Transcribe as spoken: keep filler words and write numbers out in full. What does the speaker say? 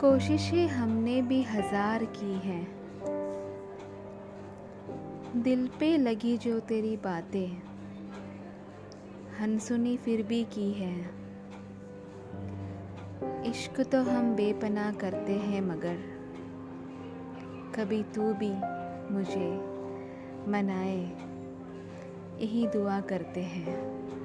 कोशिशें हमने भी हजार की हैं, दिल पे लगी जो तेरी बातें अनसुनी फिर भी की है। इश्क तो हम बेपनाह करते हैं मगर कभी तू भी मुझे मनाए, यही दुआ करते हैं।